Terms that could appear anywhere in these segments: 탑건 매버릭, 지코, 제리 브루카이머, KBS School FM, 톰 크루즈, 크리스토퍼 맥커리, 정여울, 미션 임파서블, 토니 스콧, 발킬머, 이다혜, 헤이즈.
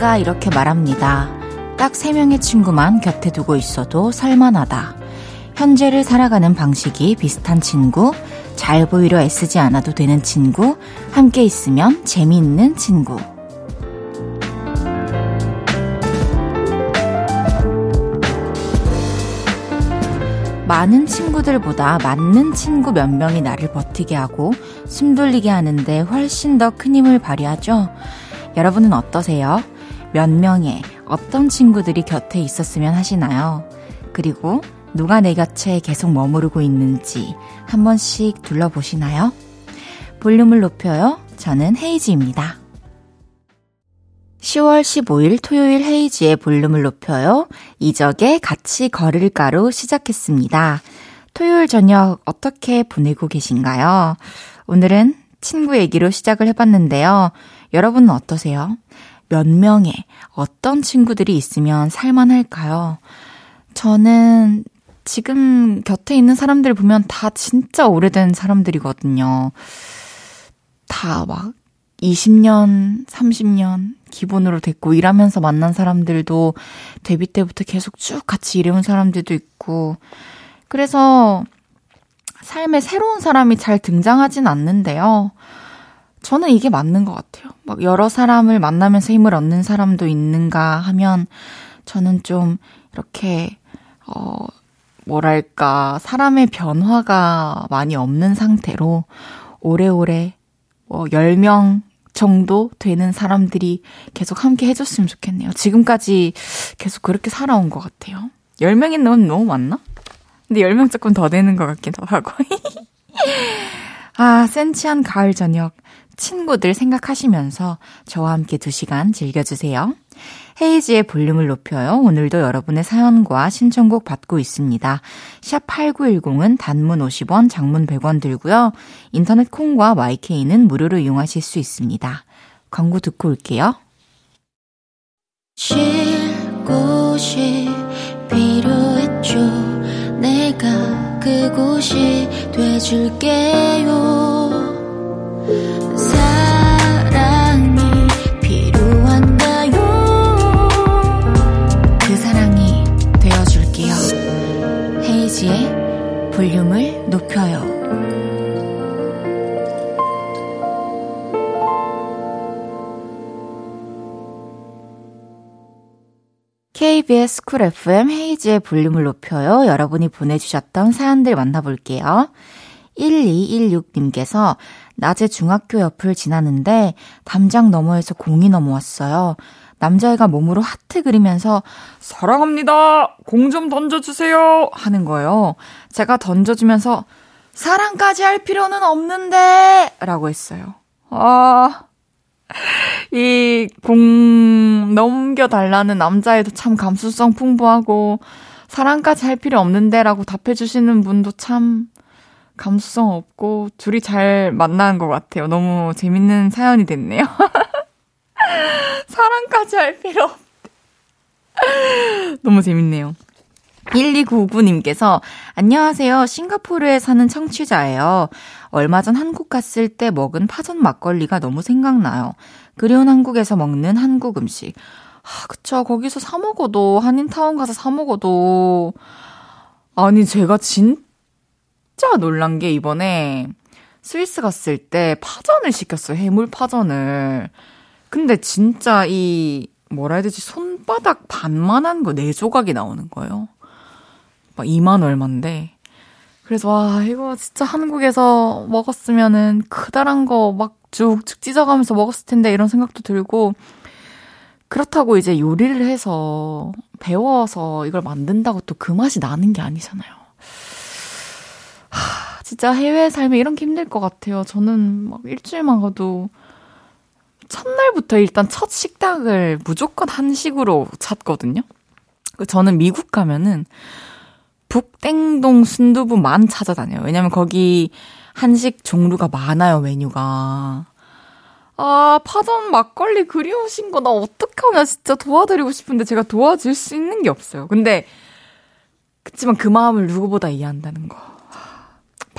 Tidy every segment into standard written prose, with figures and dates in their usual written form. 언젠가 이렇게 말합니다. 딱 3명의 친구만 곁에 두고 있어도 살만하다. 현재를 살아가는 방식이 비슷한 친구, 잘 보이려 애쓰지 않아도 되는 친구, 함께 있으면 재미있는 친구. 많은 친구들보다 맞는 친구 몇 명이 나를 버티게 하고 숨돌리게 하는데 훨씬 더 큰 힘을 발휘하죠. 여러분은 어떠세요? 몇 명의 어떤 친구들이 곁에 있었으면 하시나요? 그리고 누가 내 곁에 계속 머무르고 있는지 한 번씩 둘러보시나요? 볼륨을 높여요. 저는 헤이즈입니다. 10월 15일 토요일 헤이지의 볼륨을 높여요. 이적의 같이 걸을까로 시작했습니다. 토요일 저녁 어떻게 보내고 계신가요? 오늘은 친구 얘기로 시작을 해봤는데요. 여러분은 어떠세요? 몇 명의 어떤 친구들이 있으면 살만할까요? 저는 지금 곁에 있는 사람들 보면 다 진짜 오래된 사람들이거든요. 다 막 20년, 30년 기본으로 됐고 일하면서 만난 사람들도 데뷔 때부터 계속 쭉 같이 일해온 사람들도 있고 그래서 삶에 새로운 사람이 잘 등장하진 않는데요. 저는 이게 맞는 것 같아요. 막 여러 사람을 만나면서 힘을 얻는 사람도 있는가 하면 저는 좀 이렇게 뭐랄까 사람의 변화가 많이 없는 상태로 오래오래 10명 정도 되는 사람들이 계속 함께 해줬으면 좋겠네요. 지금까지 계속 그렇게 살아온 것 같아요. 10명이 너무 많나? 근데 10명 조금 더 되는 것 같기도 하고. 아, 센치한 가을 저녁 친구들 생각하시면서 저와 함께 2시간 즐겨주세요. 헤이지의 볼륨을 높여요. 오늘도 여러분의 사연과 신청곡 받고 있습니다. 샵 8910은 단문 50원, 장문 100원 들고요. 인터넷 콩과 YK는 무료로 이용하실 수 있습니다. 광고 듣고 올게요. 쉴 곳이 필요했죠. 내가 그곳이 돼줄게요. 사랑이 필요한가요? 그 사랑이 되어줄게요. 헤이지의 볼륨을 높여요. KBS School FM 헤이지의 볼륨을 높여요. 여러분이 보내주셨던 사연들 만나볼게요. 1216님께서 낮에 중학교 옆을 지나는데 담장 너머에서 공이 넘어왔어요. 남자애가 몸으로 하트 그리면서 사랑합니다. 공 좀 던져주세요. 하는 거예요. 제가 던져주면서 사랑까지 할 필요는 없는데 라고 했어요. 아, 이 공 넘겨달라는 남자애도 참 감수성 풍부하고 사랑까지 할 필요 없는데 라고 답해주시는 분도 참 감수성 없고 둘이 잘 만난 것 같아요. 너무 재밌는 사연이 됐네요. 사랑까지 할 필요 없대. 너무 재밌네요. 1299님께서 안녕하세요. 싱가포르에 사는 청취자예요. 얼마 전 한국 갔을 때 먹은 파전 막걸리가 너무 생각나요. 그리운 한국에서 먹는 한국 음식. 아, 그쵸. 거기서 사 먹어도 한인타운 가서 사 먹어도 아니 제가 진짜 놀란 게 이번에 스위스 갔을 때 파전을 시켰어요. 해물 파전을. 근데 진짜 이 뭐라 해야 되지? 손바닥 반만한 거 4조각이 나오는 거예요. 막 2만 얼마인데. 그래서 와 이거 진짜 한국에서 먹었으면은 크다란 거 막 쭉쭉 찢어가면서 먹었을 텐데 이런 생각도 들고 그렇다고 이제 요리를 해서 배워서 이걸 만든다고 또 그 맛이 나는 게 아니잖아요. 하, 진짜 해외 삶에 이런 게 힘들 것 같아요. 저는 막 일주일만 가도 첫날부터 일단 첫 식당을 무조건 한식으로 찾거든요. 저는 미국 가면은 북땡동 순두부만 찾아다녀요. 왜냐면 거기 한식 종류가 많아요, 메뉴가. 아, 파전 막걸리 그리우신 거 나 어떡하냐. 진짜 도와드리고 싶은데 제가 도와줄 수 있는 게 없어요. 근데 그치만 그 마음을 누구보다 이해한다는 거.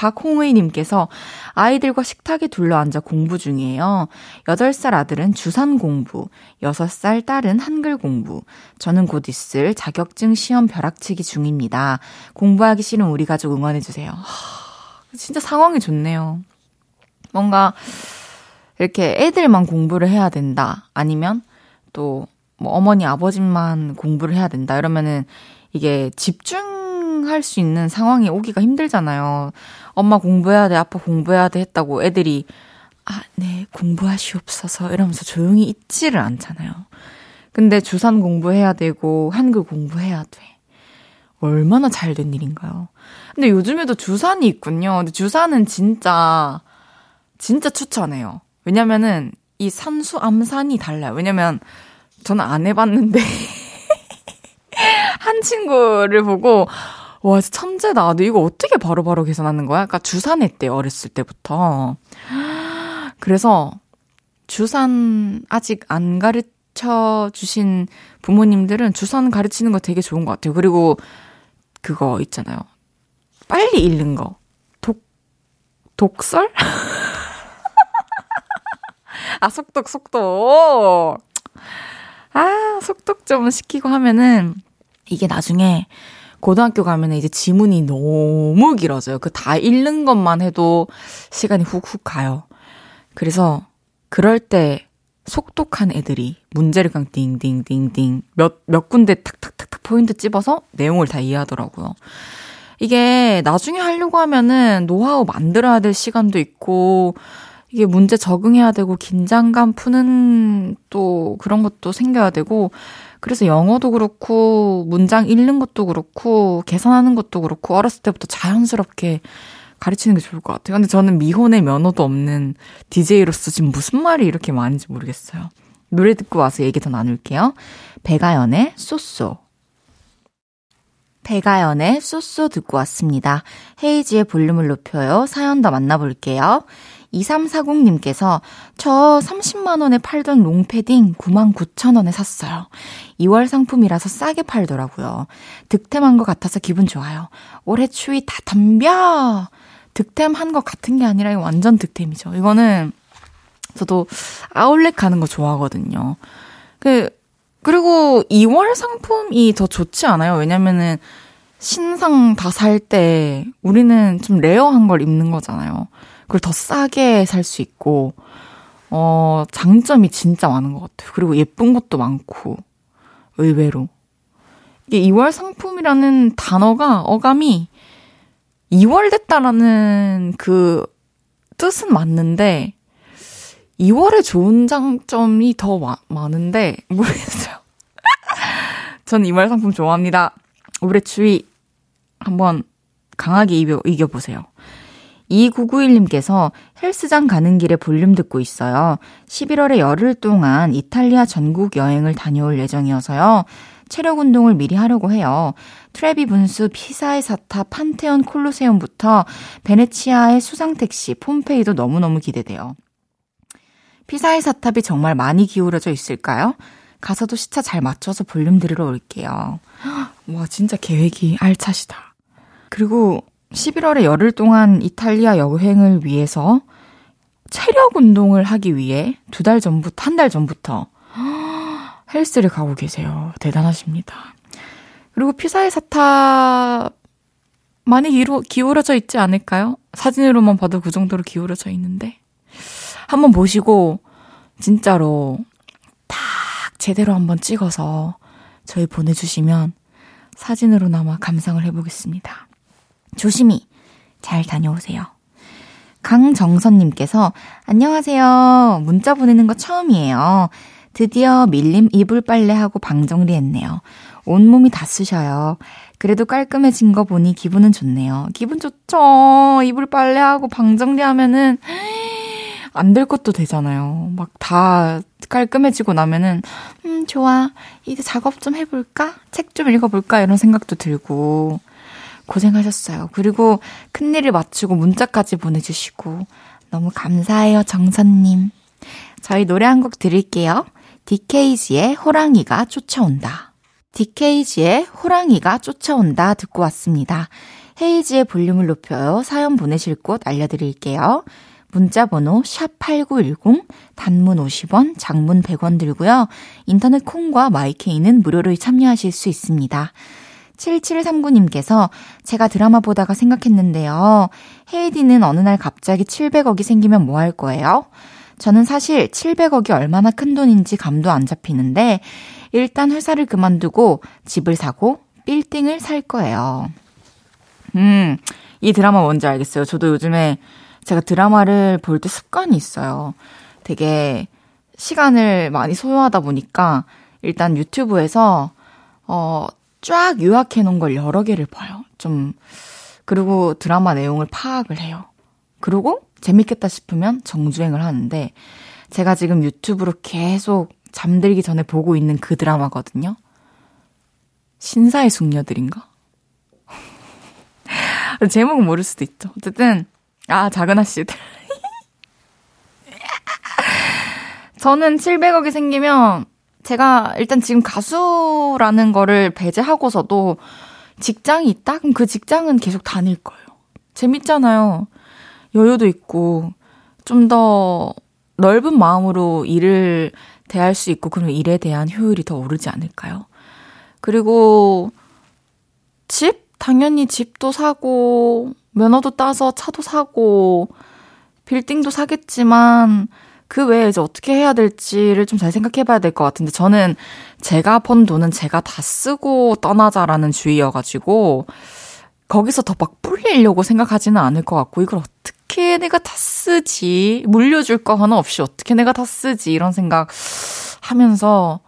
박홍의님께서 아이들과 식탁에 둘러앉아 공부 중이에요. 8살 아들은 주산 공부, 6살 딸은 한글 공부, 저는 곧 있을 자격증 시험 벼락치기 중입니다. 공부하기 싫은 우리 가족 응원해주세요. 진짜 상황이 좋네요. 뭔가 이렇게 애들만 공부를 해야 된다, 아니면 또 뭐 어머니 아버지만 공부를 해야 된다 이러면은 이게 집중할 수 있는 상황이 오기가 힘들잖아요. 엄마 공부해야 돼, 아빠 공부해야 돼 했다고 애들이 아, 네, 공부하시옵소서 이러면서 조용히 있지를 않잖아요. 근데 주산 공부해야 되고 한글 공부해야 돼. 얼마나 잘된 일인가요? 근데 요즘에도 주산이 있군요. 근데 주산은 진짜 추천해요. 왜냐면은 이 산수 암산이 달라요. 왜냐면 저는 안 해봤는데 한 친구를 보고 와 진짜 천재다. 근데 이거 어떻게 바로바로 계산하는 거야? 그러니까 주산했대요. 어렸을 때부터. 그래서 주산 아직 안 가르쳐 주신 부모님들은 주산 가르치는 거 되게 좋은 것 같아요. 그리고 그거 있잖아요. 빨리 읽는 거. 독설? 아, 속독. 아, 속독 좀 시키고 하면은, 이게 나중에, 고등학교 가면은 이제 지문이 너무 길어져요. 그 다 읽는 것만 해도 시간이 훅훅 가요. 그래서, 그럴 때, 속독한 애들이 문제를 그냥 띵. 몇 군데 탁 포인트 찝어서 내용을 다 이해하더라고요. 이게 나중에 하려고 하면은 노하우 만들어야 될 시간도 있고, 이게 문제 적응해야 되고 긴장감 푸는 또 그런 것도 생겨야 되고 그래서 영어도 그렇고 문장 읽는 것도 그렇고 계산하는 것도 그렇고 어렸을 때부터 자연스럽게 가르치는 게 좋을 것 같아요. 근데 저는 미혼의 면허도 없는 DJ로서 지금 무슨 말이 이렇게 많은지 모르겠어요. 노래 듣고 와서 얘기 더 나눌게요. 백아연의 쏘쏘. 백아연의 쏘쏘 듣고 왔습니다. 헤이지의 볼륨을 높여요. 사연 더 만나볼게요. 2340님께서 저 30만원에 팔던 롱패딩 99,000원에 샀어요. 2월 상품이라서 싸게 팔더라고요. 득템한 것 같아서 기분 좋아요. 올해 추위 다 덤벼! 득템한 것 같은 게 아니라 이거 완전 득템이죠. 이거는 저도 아울렛 가는 거 좋아하거든요. 그리고 2월 상품이 더 좋지 않아요? 왜냐면은 신상 다 살 때 우리는 좀 레어한 걸 입는 거잖아요. 그걸 더 싸게 살 수 있고 장점이 진짜 많은 것 같아요. 그리고 예쁜 것도 많고 의외로. 이게 2월 상품이라는 단어가 어감이 2월 됐다라는 그 뜻은 맞는데 2월에 좋은 장점이 더 많은데 모르겠어요. 전 2월 상품 좋아합니다. 올해 추위 한번 강하게 이겨보세요. 2991님께서 헬스장 가는 길에 볼륨 듣고 있어요. 11월에 열흘 동안 이탈리아 전국 여행을 다녀올 예정이어서요. 체력 운동을 미리 하려고 해요. 트레비 분수, 피사의 사타, 판테온 콜로세움부터 베네치아의 수상택시, 폼페이도 너무너무 기대돼요. 피사의 사탑이 정말 많이 기울어져 있을까요? 가서도 시차 잘 맞춰서 볼륨 들으러 올게요. 와 진짜 계획이 알차시다. 그리고 11월에 열흘 동안 이탈리아 여행을 위해서 체력 운동을 하기 위해 한 달 전부터 헬스를 가고 계세요. 대단하십니다. 그리고 피사의 사탑 많이 기울어져 있지 않을까요? 사진으로만 봐도 그 정도로 기울어져 있는데 한번 보시고 진짜로 딱 제대로 한번 찍어서 저희 보내주시면 사진으로나마 감상을 해보겠습니다. 조심히 잘 다녀오세요. 강정선님께서 안녕하세요. 문자 보내는 거 처음이에요. 드디어 밀림 이불 빨래하고 방 정리했네요. 온몸이 다 쑤셔요. 그래도 깔끔해진 거 보니 기분은 좋네요. 기분 좋죠. 이불 빨래하고 방 정리하면은 안 될 것도 되잖아요. 막 다 깔끔해지고 나면은 좋아. 이제 작업 좀 해볼까? 책 좀 읽어볼까? 이런 생각도 들고 고생하셨어요. 그리고 큰일을 마치고 문자까지 보내주시고 너무 감사해요, 정선님. 저희 노래 한 곡 드릴게요. DKG의 호랑이가 쫓아온다. DKG의 호랑이가 쫓아온다 듣고 왔습니다. 헤이지의 볼륨을 높여요. 사연 보내실 곳 알려드릴게요. 문자번호 샵8910, 단문 50원, 장문 100원 들고요. 인터넷 콩과 마이케이는 무료로 참여하실 수 있습니다. 7739님께서 제가 드라마 보다가 생각했는데요. 헤이디는 어느 날 갑자기 700억이 생기면 뭐 할 거예요? 저는 사실 700억이 얼마나 큰 돈인지 감도 안 잡히는데 일단 회사를 그만두고 집을 사고 빌딩을 살 거예요. 이 드라마 뭔지 알겠어요. 저도 요즘에 제가 드라마를 볼 때 습관이 있어요. 되게 시간을 많이 소요하다 보니까 일단 유튜브에서 쫙 요약해놓은 걸 여러 개를 봐요. 그리고 드라마 내용을 파악을 해요. 그리고 재밌겠다 싶으면 정주행을 하는데 제가 지금 유튜브로 계속 잠들기 전에 보고 있는 그 드라마거든요. 신사의 숙녀들인가? 제목은 모를 수도 있죠. 어쨌든 작은 아씨들. 저는 700억이 생기면 제가 일단 지금 가수라는 거를 배제하고서도 직장이 있다? 그럼 그 직장은 계속 다닐 거예요. 재밌잖아요. 여유도 있고 좀 더 넓은 마음으로 일을 대할 수 있고 그럼 일에 대한 효율이 더 오르지 않을까요? 그리고 집? 당연히 집도 사고 면허도 따서 차도 사고 빌딩도 사겠지만 그 외에 이제 어떻게 해야 될지를 좀 잘 생각해 봐야 될 것 같은데 저는 제가 번 돈은 제가 다 쓰고 떠나자라는 주의여가지고 거기서 더 막 불리려고 생각하지는 않을 것 같고 이걸 어떻게 내가 다 쓰지? 물려줄 거 하나 없이 어떻게 내가 다 쓰지? 이런 생각 하면서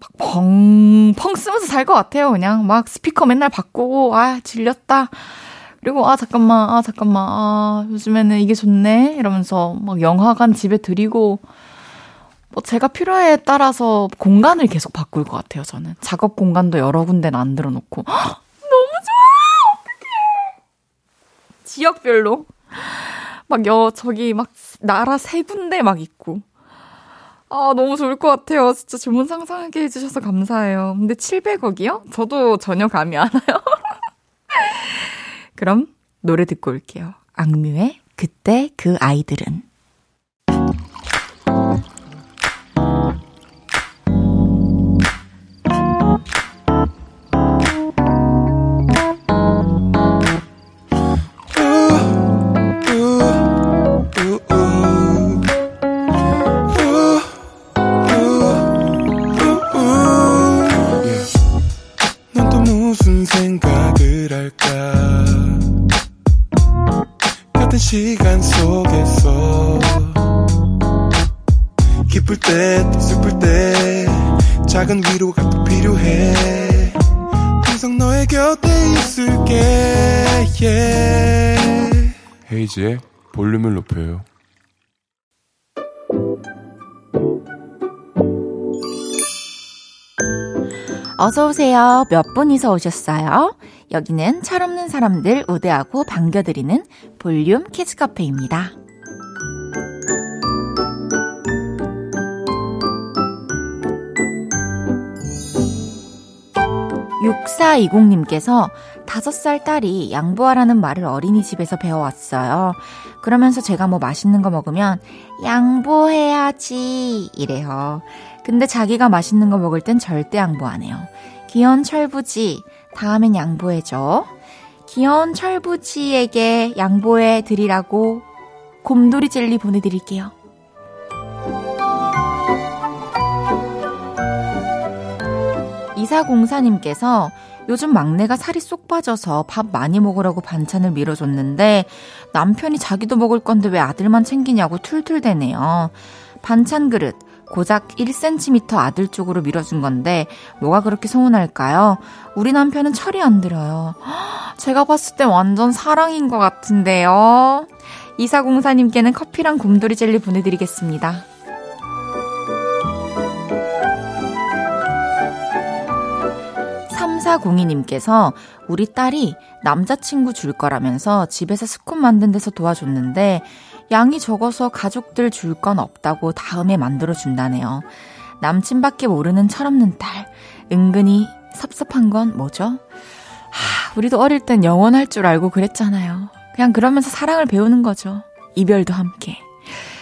막 펑펑 쓰면서 살 것 같아요. 그냥 막 스피커 맨날 바꾸고 질렸다. 그리고 잠깐만 요즘에는 이게 좋네 이러면서 막 영화관 집에 들이고 뭐 제가 필요에 따라서 공간을 계속 바꿀 것 같아요. 저는 작업 공간도 여러 군데는 안 들어놓고 너무 좋아 어떡해 지역별로 막 저기 막 나라 세 군데 막 있고 너무 좋을 것 같아요. 진짜 주문 상상하게 해주셔서 감사해요. 근데 700억이요? 저도 전혀 감이 안 와요. 그럼 노래 듣고 올게요. 악뮤의 그때 그 아이들은. 헤이지의 볼륨을 높여요. 어서오세요. 몇 분이서 오셨어요? 여기는 철없는 사람들 우대하고 반겨드리는 볼륨 키즈카페입니다. 6420님께서 5살 딸이 양보하라는 말을 어린이집에서 배워왔어요. 그러면서 제가 뭐 맛있는 거 먹으면 양보해야지 이래요. 근데 자기가 맛있는 거 먹을 땐 절대 양보 안 해요. 귀여운 철부지, 다음엔 양보해줘. 귀여운 철부지에게 양보해 드리라고 곰돌이 젤리 보내드릴게요. 이사공사님께서 요즘 막내가 살이 쏙 빠져서 밥 많이 먹으라고 반찬을 밀어줬는데 남편이 자기도 먹을 건데 왜 아들만 챙기냐고 툴툴대네요. 반찬 그릇 고작 1cm 아들 쪽으로 밀어준 건데 뭐가 그렇게 서운할까요? 우리 남편은 철이 안 들어요. 제가 봤을 때 완전 사랑인 것 같은데요. 이사공사님께는 커피랑 곰돌이 젤리 보내드리겠습니다. 3402님께서 우리 딸이 남자친구 줄 거라면서 집에서 스콘 만든 데서 도와줬는데 양이 적어서 가족들 줄 건 없다고 다음에 만들어준다네요. 남친밖에 모르는 철없는 딸. 은근히 섭섭한 건 뭐죠? 우리도 어릴 땐 영원할 줄 알고 그랬잖아요. 그냥 그러면서 사랑을 배우는 거죠. 이별도 함께.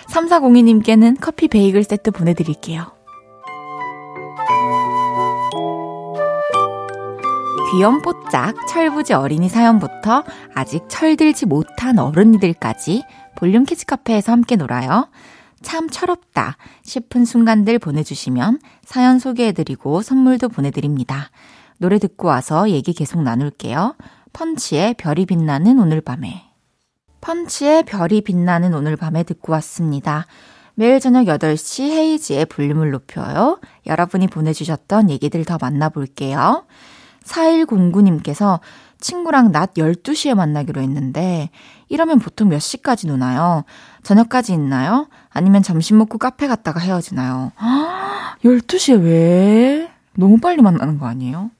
3402님께는 커피 베이글 세트 보내드릴게요. 귀염뽀짝 철부지 어린이 사연부터 아직 철들지 못한 어른이들까지 볼륨 키즈카페에서 함께 놀아요. 참 철없다 싶은 순간들 보내주시면 사연 소개해드리고 선물도 보내드립니다. 노래 듣고 와서 얘기 계속 나눌게요. 펀치의 별이 빛나는 오늘 밤에. 펀치의 별이 빛나는 오늘 밤에 듣고 왔습니다. 매일 저녁 8시 헤이지의 볼륨을 높여요. 여러분이 보내주셨던 얘기들 더 만나볼게요. 4109님께서 친구랑 낮 12시에 만나기로 했는데 이러면 보통 몇 시까지 노나요? 저녁까지 있나요? 아니면 점심 먹고 카페 갔다가 헤어지나요? 12시에 왜? 너무 빨리 만나는 거 아니에요?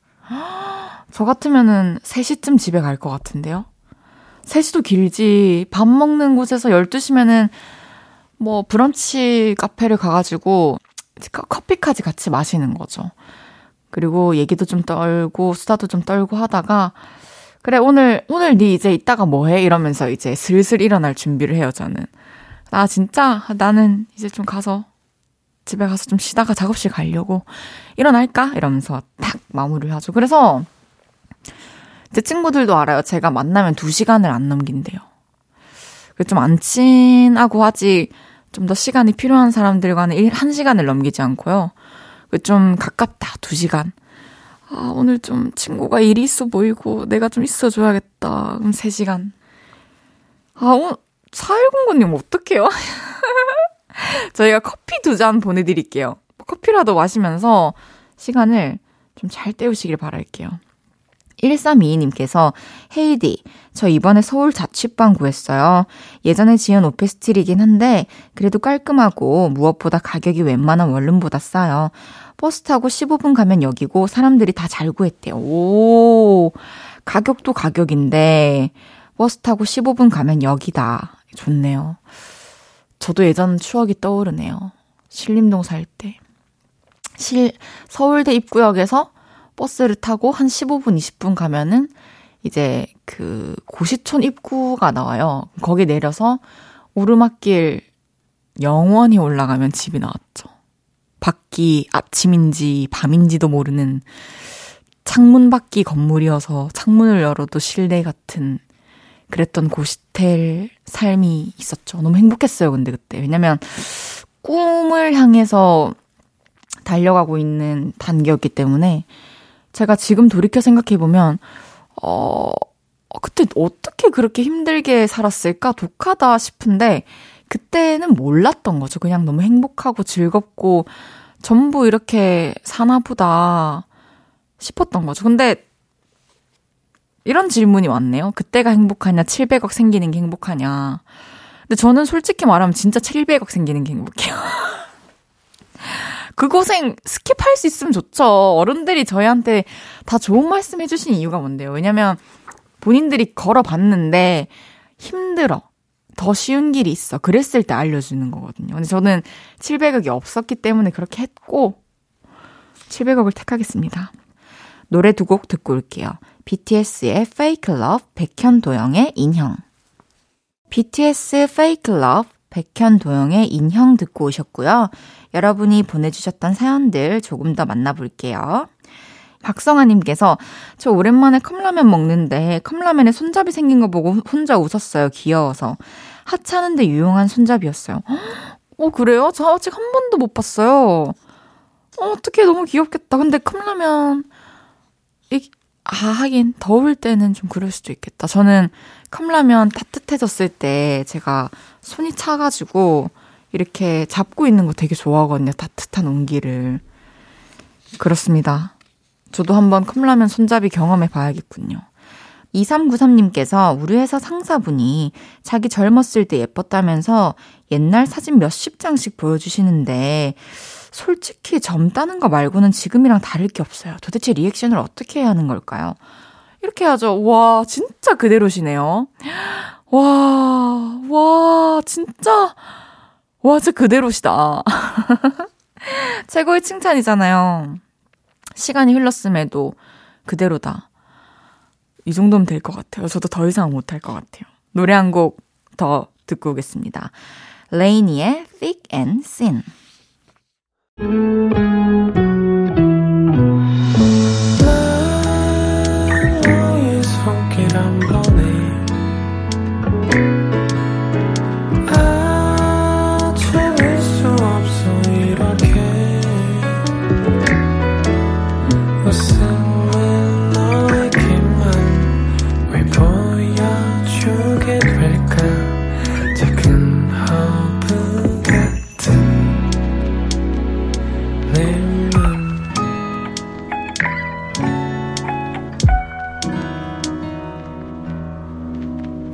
저 같으면은 3시쯤 집에 갈 것 같은데요? 3시도 길지. 밥 먹는 곳에서 12시면은 뭐 브런치 카페를 가가지고 커피까지 같이 마시는 거죠. 그리고 얘기도 좀 떨고 수다도 좀 떨고 하다가 그래 오늘 네 이제 이따가 뭐해? 이러면서 이제 슬슬 일어날 준비를 해요. 저는. 나는 이제 좀 가서 집에 가서 좀 쉬다가 작업실 가려고 일어날까? 이러면서 딱 마무리를 하죠. 그래서 제 친구들도 알아요. 제가 만나면 2시간을 안 넘긴대요. 좀 안 친하고 아직 좀 더 시간이 필요한 사람들과는 1시간을 넘기지 않고요. 좀 가깝다. 2시간. 아, 오늘 좀 친구가 일이 있어 보이고 내가 좀 있어줘야겠다. 그럼 3시간. 아, 4109님 어떡해요? 저희가 커피 2잔 보내드릴게요. 커피라도 마시면서 시간을 좀 잘 때우시길 바랄게요. 1322님께서 헤이디, 저 이번에 서울 자취방 구했어요. 예전에 지은 오피스텔이긴 한데 그래도 깔끔하고 무엇보다 가격이 웬만한 원룸보다 싸요. 버스 타고 15분 가면 여기고 사람들이 다 잘 구했대요. 오, 가격도 가격인데 버스 타고 15분 가면 여기다. 좋네요. 저도 예전 추억이 떠오르네요. 신림동 살 때. 서울대 입구역에서 버스를 타고 한 15분, 20분 가면은 이제 그 고시촌 입구가 나와요. 거기 내려서 오르막길 영원히 올라가면 집이 나왔죠. 밖이 아침인지 밤인지도 모르는 창문 밖이 건물이어서 창문을 열어도 실내 같은 그랬던 고시텔 삶이 있었죠. 너무 행복했어요. 근데 그때. 왜냐면 꿈을 향해서 달려가고 있는 단계였기 때문에 제가 지금 돌이켜 생각해보면 그때 어떻게 그렇게 힘들게 살았을까? 독하다 싶은데 그때는 몰랐던 거죠. 그냥 너무 행복하고 즐겁고 전부 이렇게 사나 보다 싶었던 거죠. 근데 이런 질문이 왔네요. 그때가 행복하냐? 700억 생기는 게 행복하냐? 근데 저는 솔직히 말하면 진짜 700억 생기는 게 행복해요. 그 고생 스킵할 수 있으면 좋죠. 어른들이 저희한테 다 좋은 말씀 해주신 이유가 뭔데요? 왜냐면 본인들이 걸어봤는데 힘들어. 더 쉬운 길이 있어. 그랬을 때 알려주는 거거든요. 근데 저는 700억이 없었기 때문에 그렇게 했고 700억을 택하겠습니다. 노래 두 곡 듣고 올게요. BTS의 Fake Love, 백현도영의 인형. BTS Fake Love, 백현도영의 인형 듣고 오셨고요. 여러분이 보내주셨던 사연들 조금 더 만나볼게요. 박성아님께서 저 오랜만에 컵라면 먹는데 컵라면에 손잡이 생긴 거 보고 혼자 웃었어요. 귀여워서. 하찮은데 유용한 손잡이였어요. 그래요? 저 아직 한 번도 못 봤어요. 어떡해 너무 귀엽겠다. 근데 컵라면 하긴 더울 때는 좀 그럴 수도 있겠다. 저는 컵라면 따뜻해졌을 때 제가 손이 차가지고 이렇게 잡고 있는 거 되게 좋아하거든요. 따뜻한 온기를. 그렇습니다. 저도 한번 컵라면 손잡이 경험해 봐야겠군요. 2393님께서 우리 회사 상사분이 자기 젊었을 때 예뻤다면서 옛날 사진 몇십 장씩 보여주시는데 솔직히 젊다는 거 말고는 지금이랑 다를 게 없어요. 도대체 리액션을 어떻게 해야 하는 걸까요? 이렇게 하죠. 와, 진짜 그대로시네요. 진짜 그대로시다. 최고의 칭찬이잖아요. 시간이 흘렀음에도 그대로다. 이 정도면 될 것 같아요. 저도 더 이상 못할 것 같아요. 노래 한 곡 더 듣고 오겠습니다. 레이니의 Thick and Thin.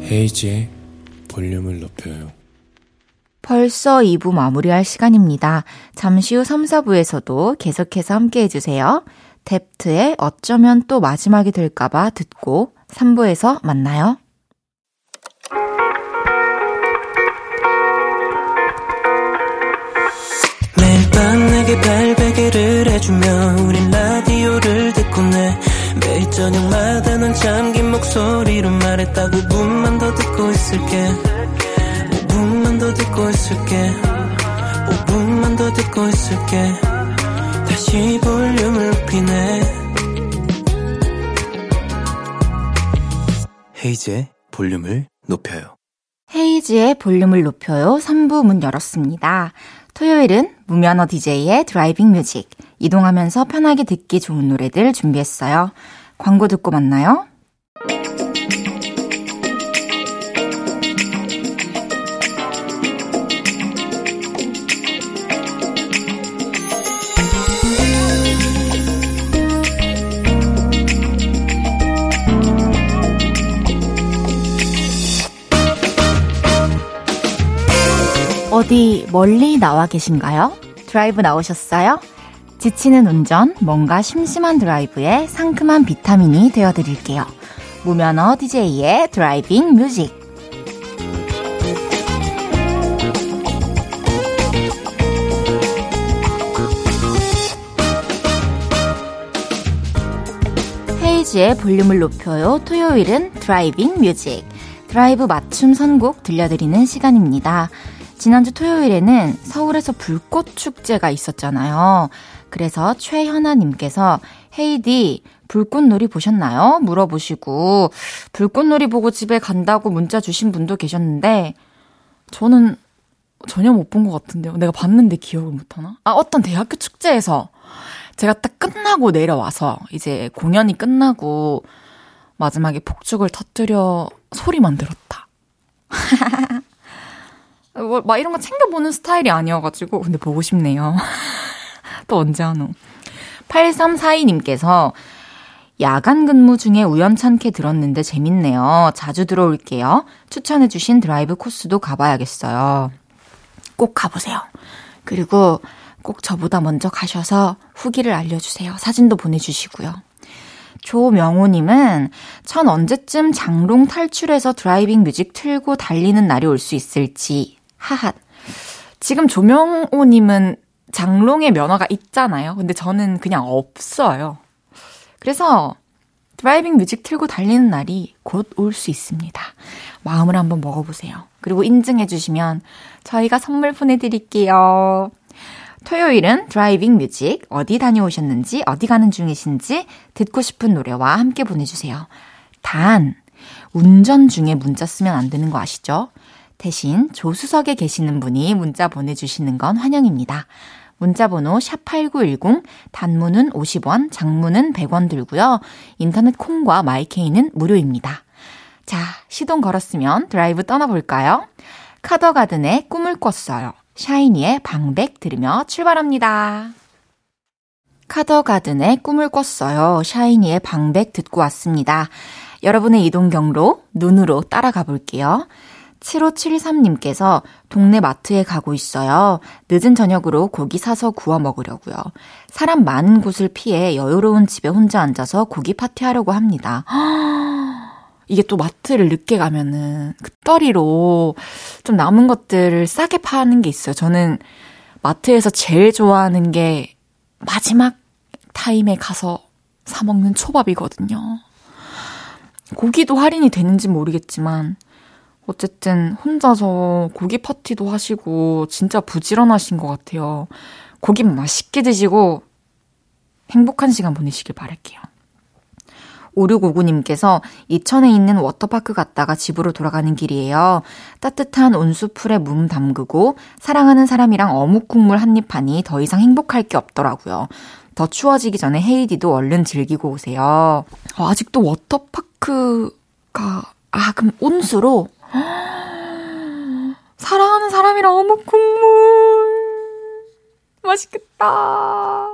헤이지의 볼륨을 높여요. 벌써 2부 마무리할 시간입니다. 잠시 후 3, 4부에서도 계속해서 함께해 주세요. 데프트의 어쩌면 또 마지막이 될까봐 듣고 3부에서 만나요. 매일 밤 내게 발베개를 해주며 우린 라디오를 듣고 내 매일 저녁마다 넌 잠긴 목소리로 말했다. 5분만 더 듣고 있을게. 5분만 더 듣고 있을게. 5분만 더 듣고 있을게. 다시 볼륨을 높이네. 헤이즈의 볼륨을 높여요. 헤이즈의 볼륨을 높여요. 3부 문 열었습니다. 토요일은 무면허 DJ의 드라이빙 뮤직, 이동하면서 편하게 듣기 좋은 노래들 준비했어요. 광고 듣고 만나요. 어디 멀리 나와 계신가요? 드라이브 나오셨어요? 지치는 운전, 뭔가 심심한 드라이브에 상큼한 비타민이 되어드릴게요. 무면허 DJ의 드라이빙 뮤직. 헤이즈의 볼륨을 높여요. 토요일은 드라이빙 뮤직. 드라이브 맞춤 선곡 들려드리는 시간입니다. 지난주 토요일에는 서울에서 불꽃축제가 있었잖아요. 그래서 최현아님께서 헤이디 불꽃놀이 보셨나요? 물어보시고 불꽃놀이 보고 집에 간다고 문자 주신 분도 계셨는데 저는 전혀 못 본 것 같은데요. 내가 봤는데 기억을 못하나? 아, 어떤 대학교 축제에서 제가 딱 끝나고 내려와서 이제 공연이 끝나고 마지막에 폭죽을 터뜨려 소리만 들었다. 막 이런 거 챙겨보는 스타일이 아니어가지고 근데 보고 싶네요. 또 언제 하노? 8342님께서 야간 근무 중에 우연찮게 들었는데 재밌네요. 자주 들어올게요. 추천해주신 드라이브 코스도 가봐야겠어요. 꼭 가보세요. 그리고 꼭 저보다 먼저 가셔서 후기를 알려주세요. 사진도 보내주시고요. 조명호님은 전 언제쯤 장롱 탈출해서 드라이빙 뮤직 틀고 달리는 날이 올 수 있을지. 하하. 지금 조명호님은 장롱에 면허가 있잖아요. 근데 저는 그냥 없어요. 그래서 드라이빙 뮤직 틀고 달리는 날이 곧 올 수 있습니다. 마음을 한번 먹어보세요. 그리고 인증해주시면 저희가 선물 보내드릴게요. 토요일은 드라이빙 뮤직, 어디 다녀오셨는지, 어디 가는 중이신지 듣고 싶은 노래와 함께 보내주세요. 단, 운전 중에 문자 쓰면 안 되는 거 아시죠? 대신 조수석에 계시는 분이 문자 보내주시는 건 환영입니다. 문자번호 샵8910, 단문은 50원, 장문은 100원 들고요. 인터넷 콩과 마이케이는 무료입니다. 자, 시동 걸었으면 드라이브 떠나볼까요? 카더가든의 꿈을 꿨어요. 샤이니의 방백 들으며 출발합니다. 카더가든의 꿈을 꿨어요. 샤이니의 방백 듣고 왔습니다. 여러분의 이동 경로 눈으로 따라가 볼게요. 7573님께서 동네 마트에 가고 있어요. 늦은 저녁으로 고기 사서 구워 먹으려고요. 사람 많은 곳을 피해 여유로운 집에 혼자 앉아서 고기 파티하려고 합니다. 이게 또 마트를 늦게 가면은 그 떨이로 좀 남은 것들을 싸게 파는 게 있어요. 저는 마트에서 제일 좋아하는 게 마지막 타임에 가서 사 먹는 초밥이거든요. 고기도 할인이 되는지 모르겠지만 어쨌든 혼자서 고기 파티도 하시고 진짜 부지런하신 것 같아요. 고기 맛있게 드시고 행복한 시간 보내시길 바랄게요. 5659님께서 이천에 있는 워터파크 갔다가 집으로 돌아가는 길이에요. 따뜻한 온수풀에 몸 담그고 사랑하는 사람이랑 어묵 국물 한입 하니 더 이상 행복할 게 없더라고요. 더 추워지기 전에 헤이디도 얼른 즐기고 오세요. 아직도 워터파크가 그럼 온수로 사랑하는 사람이랑 어묵 국물 맛있겠다.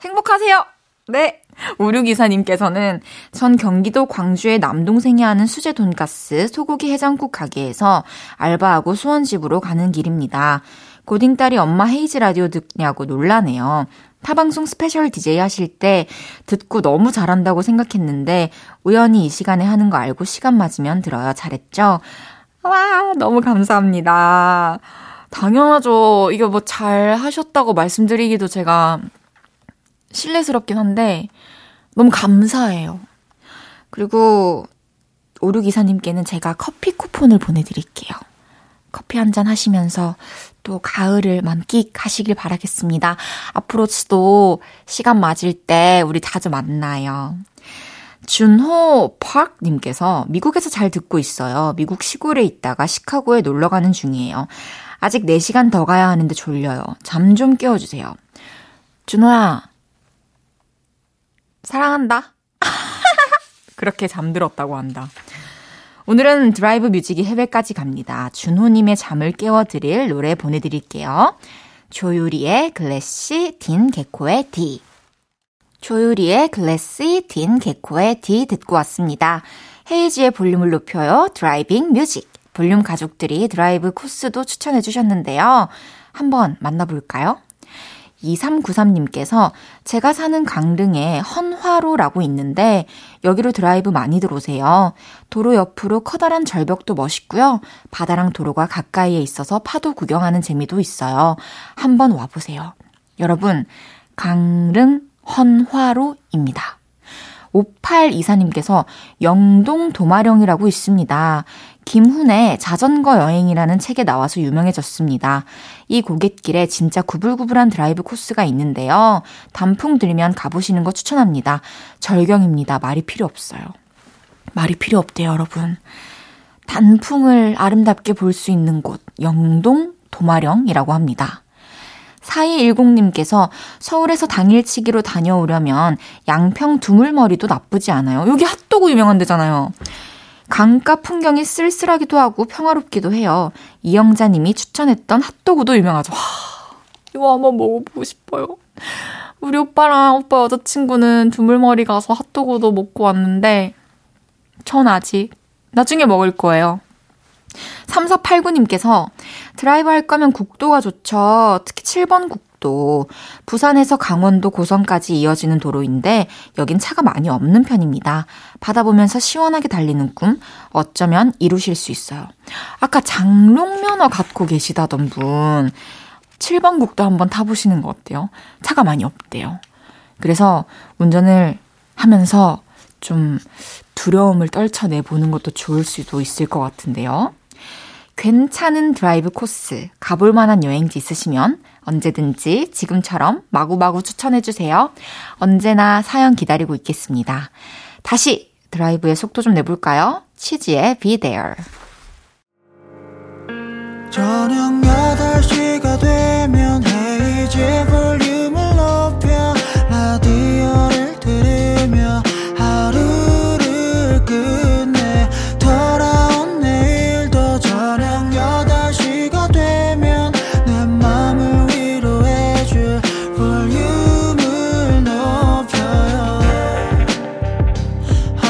행복하세요. 네. 5624님께서는 전 경기도 광주의 남동생이 하는 수제 돈가스 소고기 해장국 가게에서 알바하고 수원집으로 가는 길입니다. 고딩딸이 엄마 헤이즈 라디오 듣냐고 놀라네요. 타방송 스페셜 DJ 하실 때 듣고 너무 잘한다고 생각했는데 우연히 이 시간에 하는 거 알고 시간 맞으면 들어요. 잘했죠? 와, 너무 감사합니다. 당연하죠. 이게 뭐 잘하셨다고 말씀드리기도 제가 실례스럽긴 한데 너무 감사해요. 그리고 5624님께는 제가 커피 쿠폰을 보내드릴게요. 커피 한잔 하시면서 또 가을을 만끽하시길 바라겠습니다. 앞으로도 시간 맞을 때 우리 자주 만나요. 준호 파크님께서 미국에서 잘 듣고 있어요. 미국 시골에 있다가 시카고에 놀러가는 중이에요. 아직 4시간 더 가야 하는데 졸려요. 잠 좀 깨워주세요. 준호야, 사랑한다. 그렇게 잠들었다고 한다. 오늘은 드라이브 뮤직이 해외까지 갑니다. 준호님의 잠을 깨워드릴 노래 보내드릴게요. 조유리의 글래시, 딘 개코의 D. 조유리의 글래시, 딘 개코의 D 듣고 왔습니다. 헤이지의 볼륨을 높여요. 드라이빙 뮤직. 볼륨 가족들이 드라이브 코스도 추천해 주셨는데요. 한번 만나볼까요? 2393님께서 제가 사는 강릉에 헌화로라고 있는데 여기로 드라이브 많이 들어오세요. 도로 옆으로 커다란 절벽도 멋있고요. 바다랑 도로가 가까이에 있어서 파도 구경하는 재미도 있어요. 한번 와보세요. 여러분, 강릉 헌화로입니다. 5824님께서 영동 도마령이라고 있습니다. 김훈의 자전거 여행이라는 책에 나와서 유명해졌습니다. 이 고갯길에 진짜 구불구불한 드라이브 코스가 있는데요. 단풍 들면 가보시는 거 추천합니다. 절경입니다. 말이 필요 없어요. 말이 필요 없대요, 여러분. 단풍을 아름답게 볼 수 있는 곳, 영동 도마령이라고 합니다. 4210님께서 서울에서 당일치기로 다녀오려면 양평 두물머리도 나쁘지 않아요. 여기 핫도그 유명한 데잖아요. 강가 풍경이 쓸쓸하기도 하고 평화롭기도 해요. 이영자님이 추천했던 핫도그도 유명하죠. 와, 이거 한번 먹어보고 싶어요. 우리 오빠랑 오빠 여자친구는 두물머리 가서 핫도그도 먹고 왔는데 전 아직 나중에 먹을 거예요. 3489님께서 드라이브 할 거면 국도가 좋죠. 특히 7번 국도. 부산에서 강원도 고성까지 이어지는 도로인데 여긴 차가 많이 없는 편입니다. 바다 보면서 시원하게 달리는 꿈 어쩌면 이루실 수 있어요. 아까 장롱면허 갖고 계시다던 분 7번 국도 한번 타보시는 거 어때요? 차가 많이 없대요. 그래서 운전을 하면서 좀 두려움을 떨쳐내보는 것도 좋을 수도 있을 것 같은데요. 괜찮은 드라이브 코스, 가볼 만한 여행지 있으시면 언제든지 지금처럼 마구마구 추천해주세요. 언제나 사연 기다리고 있겠습니다. 다시 드라이브의 속도 좀 내볼까요? 치즈의 Be There. 저녁 8시가 되면 헤이즈의 볼륨을 높여 라디오를 들으며 하루를 끝내 돌아온 내일도 저녁 8시가 되면 내 맘을 위로해줄 볼륨을 높여요. Oh,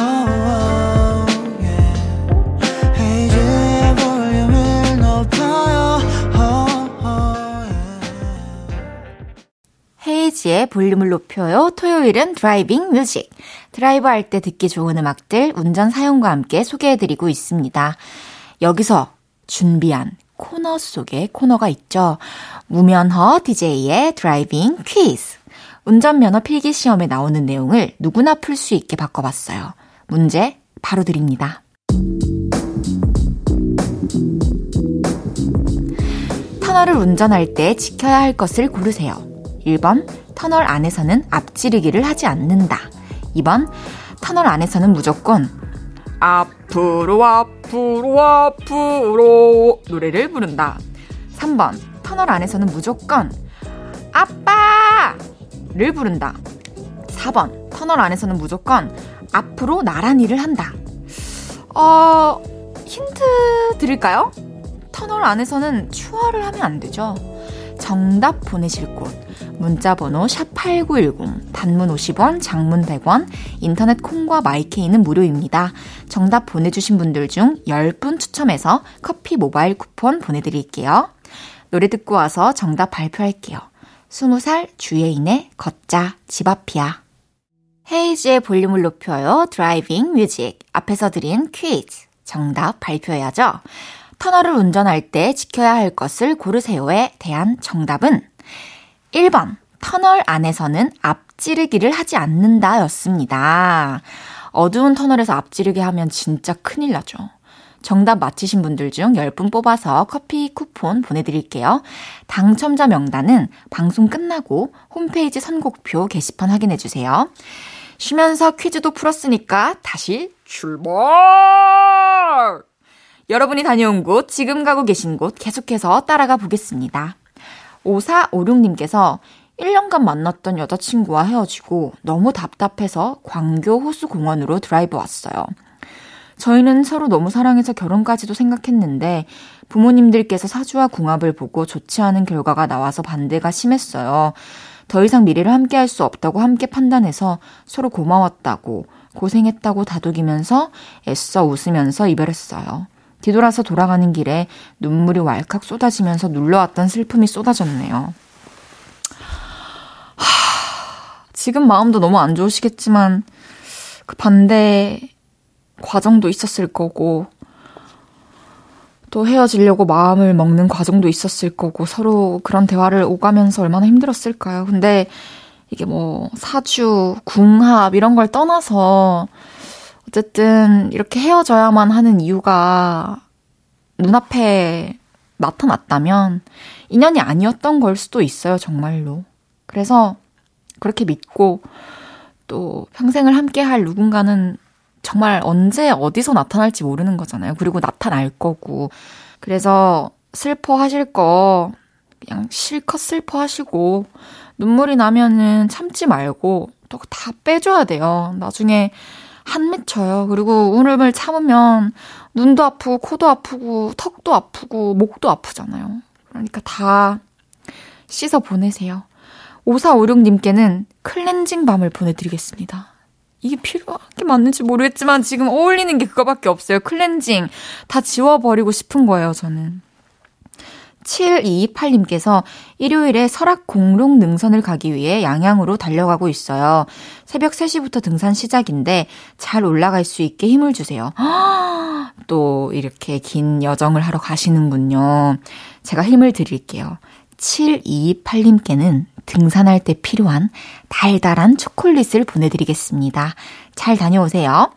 yeah. 헤이즈의 볼륨을 높여요. Oh, yeah. 헤이즈의 볼륨을 높여요. 토요일은 드라이빙 뮤직. 드라이브할 때 듣기 좋은 음악들 운전 사용과 함께 소개해드리고 있습니다. 여기서 준비한 코너 속의 코너가 있죠. 무면허 DJ의 드라이빙 퀴즈. 운전면허 필기시험에 나오는 내용을 누구나 풀 수 있게 바꿔봤어요. 문제 바로 드립니다. 터널을 운전할 때 지켜야 할 것을 고르세요. 1번, 터널 안에서는 앞지르기를 하지 않는다. 2번, 터널 안에서는 무조건 앞으로 앞으로 앞으로 노래를 부른다. 3번, 터널 안에서는 무조건 아빠를 부른다. 4번, 터널 안에서는 무조건 앞으로 나란히를 한다. 힌트 드릴까요? 터널 안에서는 추월을 하면 안 되죠. 정답 보내실 곳 문자번호 샵8910 단문 50원, 장문 100원, 인터넷 콩과 마이케이는 무료입니다. 정답 보내주신 분들 중 10분 추첨해서 커피 모바일 쿠폰 보내드릴게요. 노래 듣고 와서 정답 발표할게요. 20살 주예인의 걷자 집 앞이야. 헤이즈의 볼륨을 높여요. 드라이빙 뮤직. 앞에서 드린 퀴즈 정답 발표해야죠. 터널을 운전할 때 지켜야 할 것을 고르세요에 대한 정답은 1번, 터널 안에서는 앞지르기를 하지 않는다 였습니다. 어두운 터널에서 앞지르기 하면 진짜 큰일 나죠. 정답 맞히신 분들 중 10분 뽑아서 커피 쿠폰 보내드릴게요. 당첨자 명단은 방송 끝나고 홈페이지 선곡표 게시판 확인해주세요. 쉬면서 퀴즈도 풀었으니까 다시 출발! 여러분이 다녀온 곳, 지금 가고 계신 곳 계속해서 따라가 보겠습니다. 5456님께서 1년간 만났던 여자친구와 헤어지고 너무 답답해서 광교 호수공원으로 드라이브 왔어요. 저희는 서로 너무 사랑해서 결혼까지도 생각했는데 부모님들께서 사주와 궁합을 보고 좋지 않은 결과가 나와서 반대가 심했어요. 더 이상 미래를 함께할 수 없다고 함께 판단해서 서로 고마웠다고 고생했다고 다독이면서 애써 웃으면서 이별했어요. 뒤돌아서 돌아가는 길에 눈물이 왈칵 쏟아지면서 눌러왔던 슬픔이 쏟아졌네요. 지금 마음도 너무 안 좋으시겠지만 그 반대 과정도 있었을 거고 또 헤어지려고 마음을 먹는 과정도 있었을 거고 서로 그런 대화를 오가면서 얼마나 힘들었을까요? 근데 이게 뭐 사주, 궁합 이런 걸 떠나서 어쨌든 이렇게 헤어져야만 하는 이유가 눈앞에 나타났다면 인연이 아니었던 걸 수도 있어요, 정말로. 그래서 그렇게 믿고 또 평생을 함께할 누군가는 정말 언제 어디서 나타날지 모르는 거잖아요. 그리고 나타날 거고. 그래서 슬퍼하실 거 그냥 실컷 슬퍼하시고 눈물이 나면은 참지 말고 또 다 빼줘야 돼요. 나중에 한 맺혀요. 그리고 울음을 참으면 눈도 아프고 코도 아프고 턱도 아프고 목도 아프잖아요. 그러니까 다 씻어 보내세요. 5456님께는 클렌징 밤을 보내드리겠습니다. 이게 필요한 게 맞는지 모르겠지만 지금 어울리는 게 그거밖에 없어요. 클렌징 다 지워버리고 싶은 거예요, 저는. 7228님께서 일요일에 설악 공룡 능선을 가기 위해 양양으로 달려가고 있어요. 새벽 3시부터 등산 시작인데 잘 올라갈 수 있게 힘을 주세요. 또 이렇게 긴 여정을 하러 가시는군요. 제가 힘을 드릴게요. 7228님께는 등산할 때 필요한 달달한 초콜릿을 보내드리겠습니다. 잘 다녀오세요.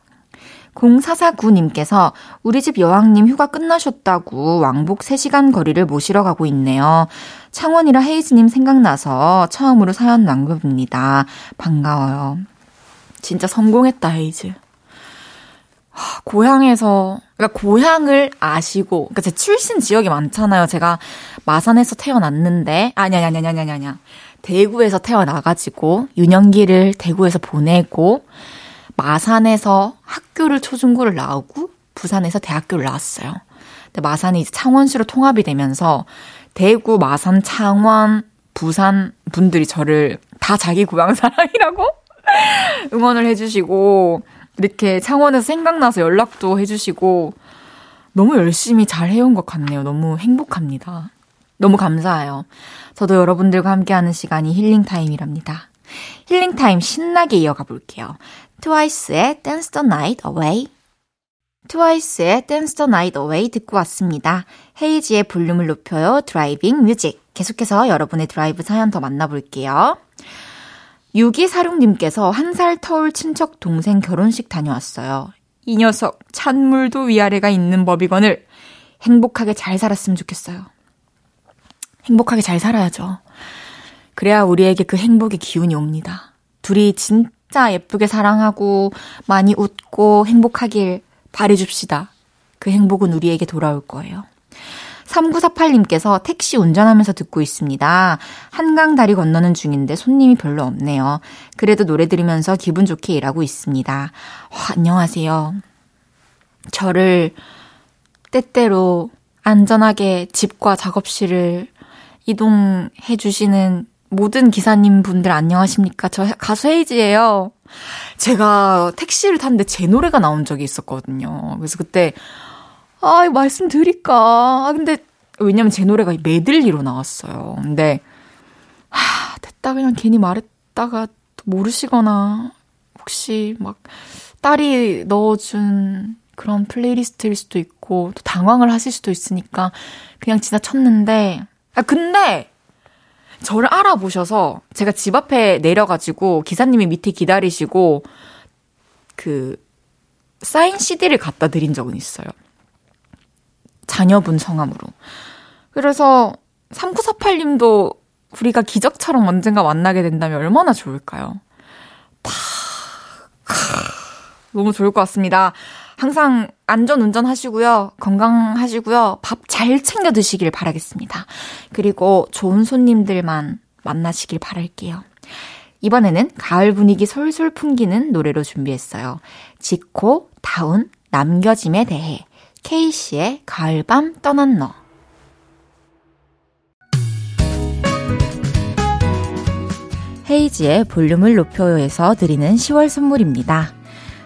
0449님께서 우리 집 여왕님 휴가 끝나셨다고 왕복 3시간 거리를 모시러 가고 있네요. 창원이라 헤이즈님 생각나서 처음으로 사연 낭독입니다. 반가워요. 진짜 성공했다, 헤이즈. 고향에서, 그러니까 고향을 아시고, 그러니까 제 출신 지역이 많잖아요. 제가 마산에서 태어났는데, 아니야. 대구에서 태어나가지고, 유년기를 대구에서 보내고, 마산에서 학교를 초중고를 나오고 부산에서 대학교를 나왔어요. 근데 마산이 이제 창원시로 통합이 되면서 대구, 마산, 창원, 부산 분들이 저를 다 자기 고향 사람이라고 응원을 해주시고 이렇게 창원에서 생각나서 연락도 해주시고 너무 열심히 잘 해온 것 같네요. 너무 행복합니다. 너무 감사해요. 저도 여러분들과 함께하는 시간이 힐링타임이랍니다. 힐링타임 신나게 이어가 볼게요. 트와이스의 Dance the Night Away. 트와이스의 Dance the Night Away 듣고 왔습니다. 헤이지의 볼륨을 높여요. 드라이빙 뮤직. 계속해서 여러분의 드라이브 사연 더 만나볼게요. 6246님께서 한 살 터울 친척 동생 결혼식 다녀왔어요. 이 녀석 찬물도 위아래가 있는 법이거늘 행복하게 잘 살았으면 좋겠어요. 행복하게 잘 살아야죠. 그래야 우리에게 그 행복의 기운이 옵니다. 둘이 진짜 예쁘게 사랑하고 많이 웃고 행복하길 바래줍시다. 그 행복은 우리에게 돌아올 거예요. 3948님께서 택시 운전하면서 듣고 있습니다. 한강 다리 건너는 중인데 손님이 별로 없네요. 그래도 노래 들으면서 기분 좋게 일하고 있습니다. 안녕하세요. 저를 때때로 안전하게 집과 작업실을 이동해 주시는 모든 기사님 분들 안녕하십니까? 저 가수 헤이즈예요. 제가 택시를 탔는데 제 노래가 나온 적이 있었거든요. 그래서 그때 말씀드릴까? 근데 왜냐면 제 노래가 메들리로 나왔어요. 근데 됐다 그냥 괜히 말했다가 모르시거나 혹시 막 딸이 넣어준 그런 플레이리스트일 수도 있고 또 당황을 하실 수도 있으니까 그냥 지나쳤는데 근데 저를 알아보셔서 제가 집 앞에 내려가지고 기사님이 밑에 기다리시고 그 사인 CD를 갖다 드린 적은 있어요. 자녀분 성함으로. 그래서 3948님도 우리가 기적처럼 언젠가 만나게 된다면 얼마나 좋을까요? 너무 좋을 것 같습니다. 항상 안전운전 하시고요. 건강하시고요. 밥 잘 챙겨 드시길 바라겠습니다. 그리고 좋은 손님들만 만나시길 바랄게요. 이번에는 가을 분위기 솔솔 풍기는 노래로 준비했어요. 지코, 다운, 남겨짐에 대해 K씨의 가을밤 떠난 너. 헤이지의 볼륨을 높여요에서 드리는 10월 선물입니다.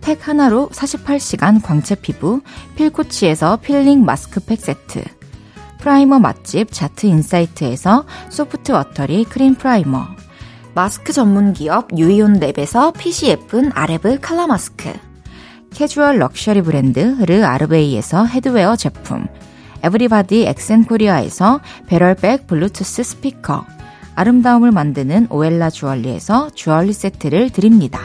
팩 하나로 48시간 광채 피부, 필코치에서 필링 마스크팩 세트, 프라이머 맛집 자트 인사이트에서 소프트 워터리 크림 프라이머, 마스크 전문 기업 유이온 랩에서 핏이 예쁜 아레브 칼라 마스크, 캐주얼 럭셔리 브랜드 르 아르베이에서 헤드웨어 제품, 에브리바디 엑센코리아에서 배럴백 블루투스 스피커, 아름다움을 만드는 오엘라 주얼리에서 주얼리 세트를 드립니다.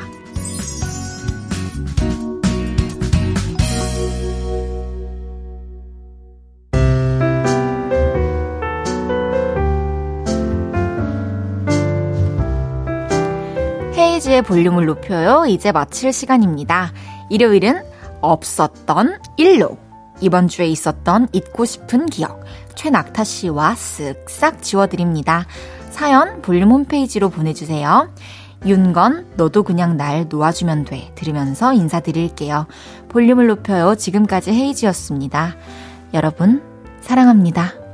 헤이즈의 볼륨을 높여요. 이제 마칠 시간입니다. 일요일은 없었던 일로, 이번 주에 있었던 잊고 싶은 기억, 최낙타 씨와 쓱싹 지워드립니다. 사연 볼륨 홈페이지로 보내주세요. 윤건, 너도 그냥 날 놓아주면 돼 들으면서 인사드릴게요. 볼륨을 높여요. 지금까지 헤이지였습니다. 여러분 사랑합니다.